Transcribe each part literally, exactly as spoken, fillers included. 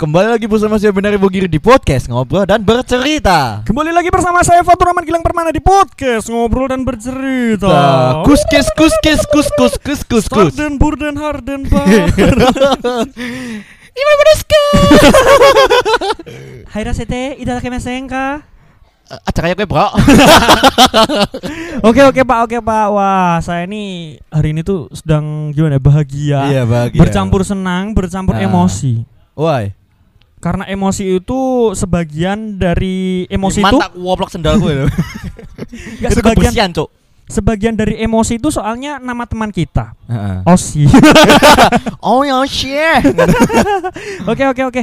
Kembali lagi bersama saya Benar Ibu Giri di podcast Ngobrol dan Bercerita. Kembali lagi bersama saya Faturrahman Gilang Permana di podcast Ngobrol dan Bercerita. Kus kus kus kus kus kus kus kus kus. Starden Burden Harden Bar. Ima beresku. Hai rasete, itadakimasu ka? Acaranya kayak bro. Oke oke pak, oke pak. Wah saya ini hari ini tuh sedang gimana? Bahagia. Iya bahagia. Bercampur senang, bercampur emosi. Why? Karena emosi itu sebagian dari emosi itu mantap woblok sendal gue. Gak itu kebersihan, Cuk. Sebagian dari emosi itu soalnya nama teman kita. Uh-uh. Osi. Oh ya Osi. Oke oke oke.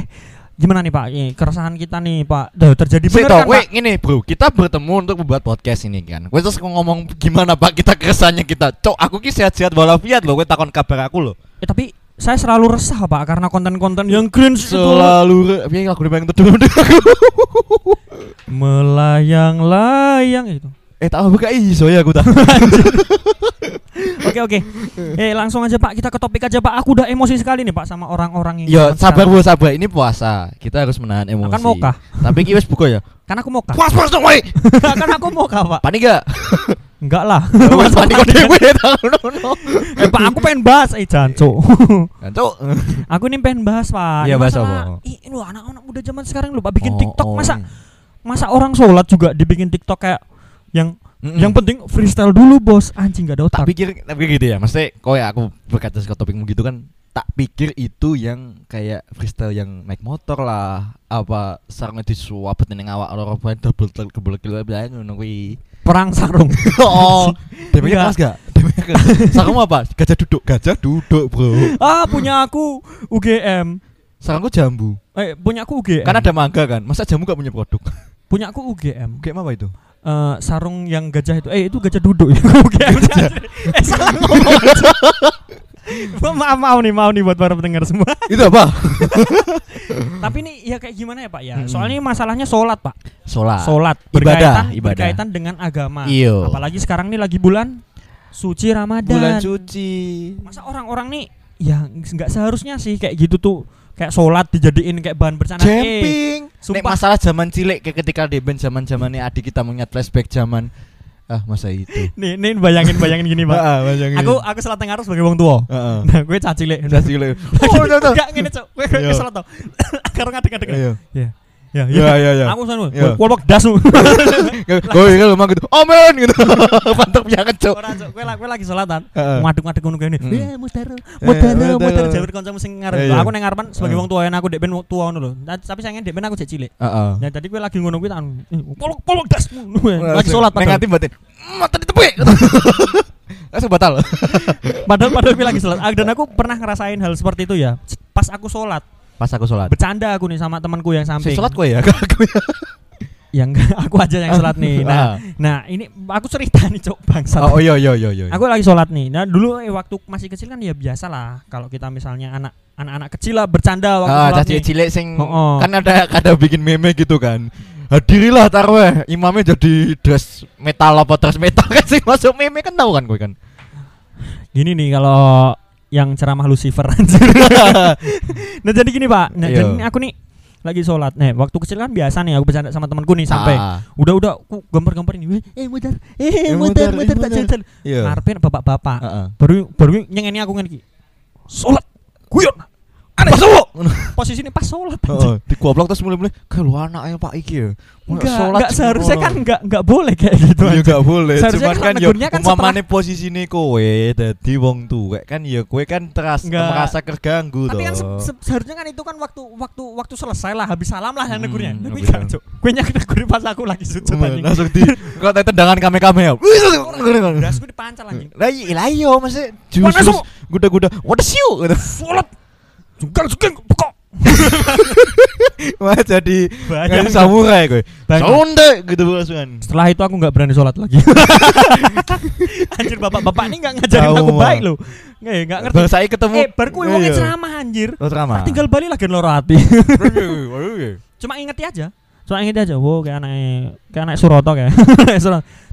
Gimana nih Pak? Ini keresahan kita nih Pak. Duh, terjadi benar kan Pak? Ini bro, kita bertemu untuk membuat podcast ini kan. Gue terus ngomong gimana Pak kita keresahannya kita. Cuk, aku ki sehat-sehat walafiat loh. Gue takon kabar aku loh. Eh tapi saya selalu resah pak karena konten-konten yang cringe selalu. Biar aku dibayang terdengar melayang-layang itu. Eh tak buka iso ya aku tak. Oke oke. Eh langsung aja pak kita ke topik aja pak. Aku udah emosi sekali nih pak sama orang-orang yang. Yo sabar bu sabar ini puasa kita harus menahan emosi. Kan moka. Tapi kiwes buka ya. Karena aku moka. Puas puas dong woi. Karena aku moka pak. Panik gak? Enggak lah. Mas panik dewe ta ngono. Eh Pak, aku pengen bahas eh jancuk. Jancuk. Aku ini pengen bahas, Pak. Iya, bahas apa? Ih, lu anak-anak muda zaman sekarang lupa bikin oh, TikTok oh. masa masa orang sholat juga dibikin TikTok kayak yang mm-mm. yang penting freestyle dulu, Bos. Anjing enggak ada otak. Tak pikir tapi gitu ya. Maksudnya koyo aku berkata ke topikmu gitu kan. Tak pikir itu yang kayak freestyle yang naik motor lah apa sarungnya disuapet ning awak loro ban double kebel-kebel ngono kuwi perang sarung. Oh. Dewe kelas gak? Dewe kelas. Sarung apa? Gajah duduk, gajah duduk, Bro. Ah, punya aku U G M. Sarungku jambu. Eh, punya aku U G M. Kan ada mangga kan. Masa jambu gak punya produk? Punya aku U G M. U G M apa itu? Uh, sarung yang gajah itu. Eh, itu gajah duduk ya. U G M. Eh, salah ngomong. Maaf mau nih mau nih buat para pendengar semua. Itu apa? Tapi ini ya kayak gimana ya Pak ya? Hmm. Soalnya masalahnya sholat Pak. Sholat. Sholat. Berkaitan, ibadah. Berkaitan dengan agama. Iyo. Apalagi sekarang nih lagi bulan suci Ramadan. Bulan suci. Masa orang-orang nih ya nggak seharusnya sih kayak gitu tuh kayak sholat dijadiin kayak bahan bercanda. Jemping. Eh, nek masalah zaman cilik kayak ketika deben zaman zamannya adik kita mengingat flashback zaman. Ah masa itu. Nih nih bayangin bayangin gini Pak. Heeh, bayangin. Aku aku salah tengarus sebagai wong tua. Heeh. Nah, gue cacilek. Cacilek. Oh, enggak enggak ngene, Cuk. Gue gue salah to. Karo ngadeg-ngadeg. Iya. Iya. Ya, ya, ya. Aku sanu. Wolok dasu. Gue ingat memang gitu. Amin gitu. Mantap ya, Cuk. Ora, Cuk. Gue gue lagi salatan. Ngadeg-ngadeg ngono kene. Eh, mudaro. Mudaro, mudaro jawir kancamu sing ngarep. Aku nang ngarepan sebagai wong tua yen aku dek ben tua ngono lho. Tapi saking dek ben aku jek cilik. Nah, tadi gue lagi ngono kuwi tak wolok wolok dasmu. Lagi salat padahal. Neng ati batin. Mata ditepuk. Langsung batal. Padahal padahal gue lagi salat. Dan aku pernah ngerasain hal seperti itu ya. Pas aku salat. Pas aku sholat bercanda aku nih sama temanku yang samping. Si sholat gue ya? Yang aku aja yang sholat nih. Nah, nah ini aku cerita nih Cok bangsa. Oh iya iya iya iya. Aku lagi sholat nih. Nah dulu eh, waktu masih kecil kan ya biasa lah kalau kita misalnya anak anak-anak kecil lah bercanda waktu ah, sholat nih. Ah cilik sing oh, oh. Kan ada ada bikin meme gitu kan. Hadirilah tarweh imamnya jadi dress metal apa dress metal kan sing masuk meme kan tahu kan gue kan. Gini nih kalau yang ceramah Lucifer anjir. Nah jadi gini Pak. Nah jadi aku nih lagi sholat. Nah waktu kecil kan biasa nih aku bercanda sama temanku nih sampai udah-udah aku gambar-gambar ini. Eh muter, eh muter, muter tak jalan. Ngarepin bapak-bapak. Baru baru nyengeni aku ngene iki. Sholat. Guyon. Aneh solo. Posisi ini pas sholat anjir. Di goblok terus mulai-mulai kayak lu anaknya Pak iki. Enggak sholat. Enggak seharusnya kan enggak enggak boleh kayak gitu anjir. Enggak boleh. Cuman kan yo mamane posisine kowe dadi wong tuwek kan ya kowe kan terasa merasa terganggu to. Tapi kan seharusnya kan itu kan waktu waktu waktu selesai lah habis salam lah yang negurnya. Tapi enggak, Cuk. Kowe nyak negur pas aku lagi sujud anjing. Langsung di kok tendangan kame-kame ya. Dasku dipancal anjing. Lah iya yo mesti jus guda-guda. What the shit? Sholat. Sugeng sugeng pokok. Wah jadi kayak samurai gue. Sonde gitu langsungan. Setelah itu aku enggak berani sholat lagi. Anjir bapak-bapak ini enggak ngajarin aku baik loh. Nggih, enggak ngerti. Baru saya ketemu. Eh, bar kuwi wong ceramah anjir. Ceramah. Tinggal bali lagi loro ati. Cuma ingeti aja. Cuma ingeti aja. Wo kayak anak kayak anak Suroto kayak.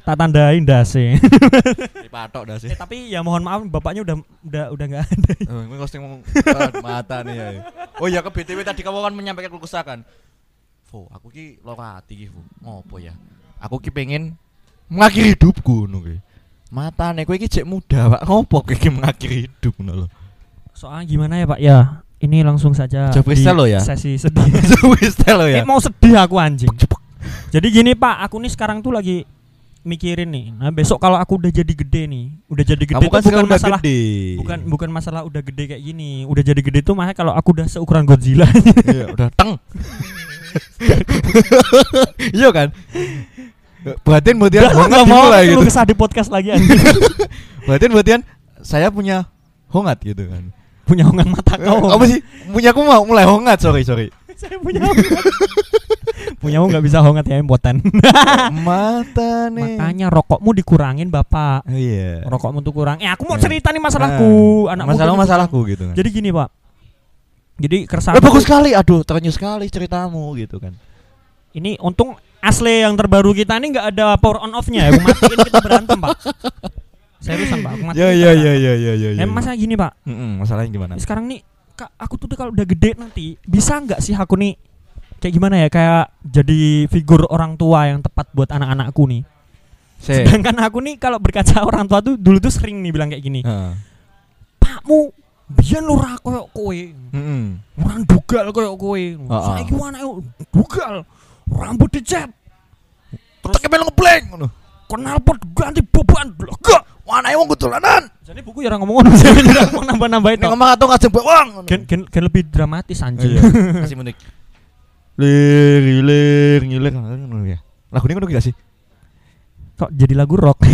Tak tandain dasi. Dipatok dasi. Eh, tapi ya mohon maaf bapaknya udah udah udah enggak ada. Oh, ini kosting ngomong mata nih ya. Oh ya ke B T W tadi kamu kan menyampaikan keluh kesah kan. Fu, aku ki lara ati ki, Fu. Ngopo ya? Aku ki pengen mengakhiri hidupku ngono ki. Matane kowe iki jek muda, Pak. Ngopo kowe ki mengakhiri hidup ngono lho. Soalnya gimana ya, Pak ya? Ini langsung saja. Jawab lo ya. Sesi sedih. Jawab lo ya. Eh, mau sedih aku anjing. Jadi gini, Pak, aku nih sekarang tuh lagi mikirin nih, nah besok kalau aku udah jadi gede nih, udah jadi gede kan bukan masalah, gede. bukan bukan masalah udah gede kayak gini, udah jadi gede tuh mah kalau aku udah seukuran Godzilla, iya udah teng, iya kan, buatin buatin hongat dimulai gitu, kesah di podcast lagi aja, buatin buatin saya punya hongat gitu kan, punya hongat mata kau, apa sih, punya aku mau mulai hongat sorry sorry, saya punya hongat. Punyamu nggak bisa hongat ya impoten. Mata nih. Makanya rokokmu dikurangin bapak. Oh, iya. Rokokmu tuh kurang. Eh aku mau cerita nih masalahku. Nah, masalah masalahku gitu kan. Jadi gini pak. Jadi keresahan. Eh, bagus sekali. Aduh terenyuh sekali ceritamu gitu kan. Ini untung asli yang terbaru kita nih nggak ada power on off-nya. Aku matiin kita berantem pak. Seriusan pak. Aku matiin. Ya ya ya ya ya ya. Emang masalah gini pak. Mm-mm, masalahnya gimana? Sekarang nih aku tuh kalau udah gede nanti bisa nggak sih aku nih? Kayak gimana ya, kayak jadi figur orang tua yang tepat buat anak-anakku nih. Se. Sedangkan aku nih kalau berkaca orang tua tuh dulu tuh sering nih bilang kayak gini. Uh. Pakmu biyen ora koyo kowe. Heeh. Ora dugal koyo kowe. Saiki anake dugal. Rambut dicet. Terus kepel ngebleng ngono. Knalpot ganti bobokan blogok. Anake wong dolanan. Jane buku ya ora ngomong ngono. Ngomong nambah-nambahi tok. Nek ngomong atuh ngajeng mbok wong. Gen gen lebih dramatis anjir. Kasih menik. Lir, lir, ngiler ngono ya. Lagu ini ngono gak sih? Kok jadi lagu rock?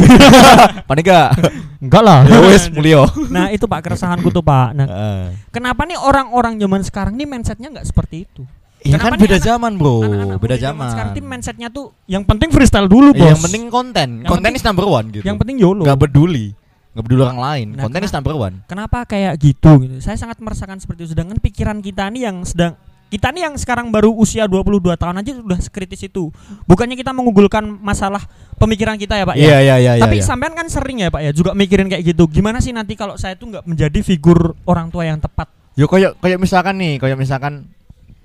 Panik gak? Enggak lah. Ya wis mulio. Nah, itu Pak keresahanku tuh, Pak. Nah. Uh. Kenapa nih orang-orang zaman sekarang nih mindsetnya enggak seperti itu? Ya kenapa kan beda anak, zaman, Bro. Beda zaman. Sekarang tim mindsetnya tuh yang penting freestyle dulu, Bos. Yang penting konten. Yang konten is number one gitu. Yang penting YOLO. Enggak peduli. Enggak peduli orang lain. Nah, konten is number one. Kenapa kayak gitu gitu? Saya sangat merasakan seperti itu sedangkan pikiran kita nih yang sedang Kita nih yang sekarang baru usia dua puluh dua tahun aja sudah sekritis itu. Bukannya kita mengunggulkan masalah pemikiran kita ya Pak ya. Iya iya iya. Tapi yeah, sampean kan sering ya Pak ya juga mikirin kayak gitu. Gimana sih nanti kalau saya tuh enggak menjadi figur orang tua yang tepat? Ya kayak kayak misalkan nih, kayak misalkan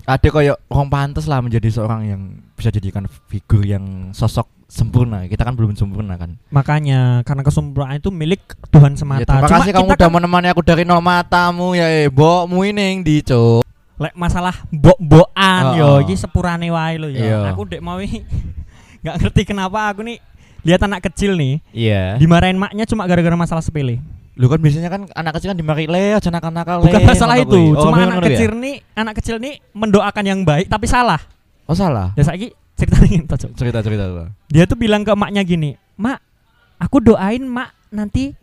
ada kayak orang pantas lah menjadi seorang yang bisa jadikan figur yang sosok sempurna. Kita kan belum sempurna kan. Makanya karena kesempurnaan itu milik Tuhan semata. Ya, terima kasih kamu udah kan menemani aku dari nol matamu ya, bokmu ini dico. Lek masalah bok-bokan oh, yo iki sepurane wae lho yo. Aku ndek mau enggak ngerti kenapa aku nih lihat anak kecil nih. Iya. Yeah. Dimarahin maknya cuma gara-gara masalah sepele. Lu kan biasanya kan anak kecil kan dimarahi le aja nakal-nakal le. Bukan masalah itu, oh, cuma anak kecil ya? Nih, anak kecil nih mendoakan yang baik tapi salah. Oh salah. Ya saiki ceritain to, cerita-cerita. Dia tuh bilang ke maknya gini, "Mak, aku doain mak nanti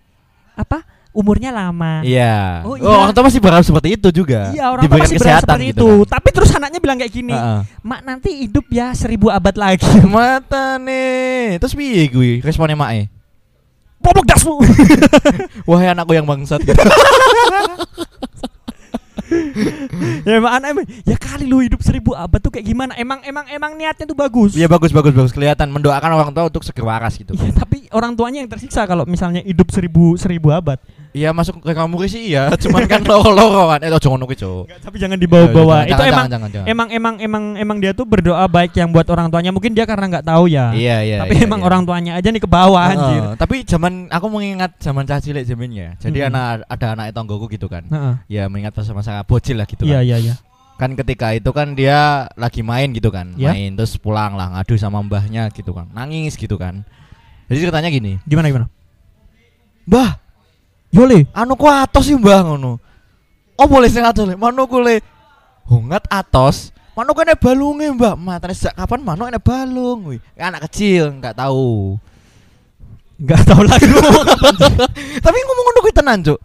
apa? Umurnya lama." Iya. Oh, iya. Oh, orang tua masih berharap seperti itu juga. Iya, orang tua masih berharap seperti gitu itu. Kan. Tapi terus anaknya bilang kayak gini, uh-uh. "Mak nanti hidup ya seribu abad lagi." Mata nih. Terus piye gue responnya maknya? Bobok dasmu. Wahai anakku yang bangsat. Gitu. Ya emang aneh, ya kali lu hidup seribu abad tuh kayak gimana? Emang emang emang niatnya tuh bagus. Iya bagus bagus bagus kelihatan mendoakan orang tua untuk segera waras gitu. Ya, tapi orang tuanya yang tersiksa kalau misalnya hidup seribu seribu abad. Iya masuk ke kamu sih iya, cuman kan loro-loroan. Eh jangan ngono gitu. Tapi jangan dibawa-bawa. Itu emang emang emang emang emang dia tuh berdoa baik yang buat orang tuanya. Mungkin dia karena enggak tahu ya. Iya iya. Tapi iya, emang iya. Orang tuanya aja nih ke bawah uh, anjir. Tapi zaman aku mengingat zaman cah cilik zamannya. Jadi mm-hmm. anak ada anak tanggoku gitu kan. Uh-uh. Ya mengingat masa-masa bocil lah gitu kan. Iya iya iya. Kan ketika itu kan dia lagi main gitu kan. Yeah. Main terus pulang lah ngadu sama mbahnya gitu kan. Nangis gitu kan. Jadi ceritanya gini. Gimana gimana? Mbah Yole, anu ku atos sih mbah ngono. Oh boleh sing atos le, manukku le. Hongat atos, manukku ene balunge mbah. Matane sejak kapan manuk ene balung kuwi? Anak kecil enggak tahu. Enggak tahu lagi. Tapi ngomong ngono kuwi tenan, Cuk.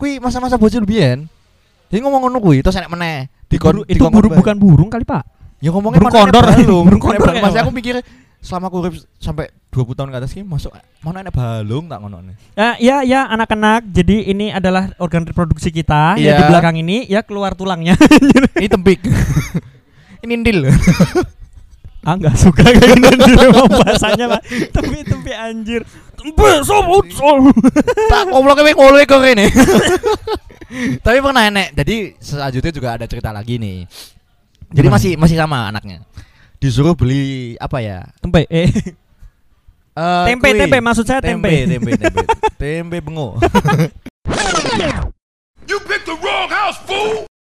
Kuwi masa-masa bocil biyen. Dia ngomong ngono kuwi terus enek meneh. Dikon itu burung bukan burung kali, Pak. Ya ngomongnya burung kondor lho, burung kondor. Mas aku mikir selama aku urip sampai dua puluh tahun ke atas ki masuk mana enak balung tak ngonone. Ya ya ya anak-anak, jadi ini adalah organ reproduksi kita yeah. Ya di belakang ini ya keluar tulangnya. Ini tembik. Ini ndil. Ah enggak suka kayak ndil bahasanya, Pak. Tempi-tempi anjir. Tempe sobut. Tak ngomongke wek ngoleh kok rene. Tapi pernah enek. Jadi selanjutnya juga ada cerita lagi nih. Jadi masih masih sama anaknya. Disuruh beli apa ya? Tempe. Eh. Uh, tempe kui. tempe maksud saya tempe. Tempe tempe tempe. Tempe bengo. You picked the wrong house, fool.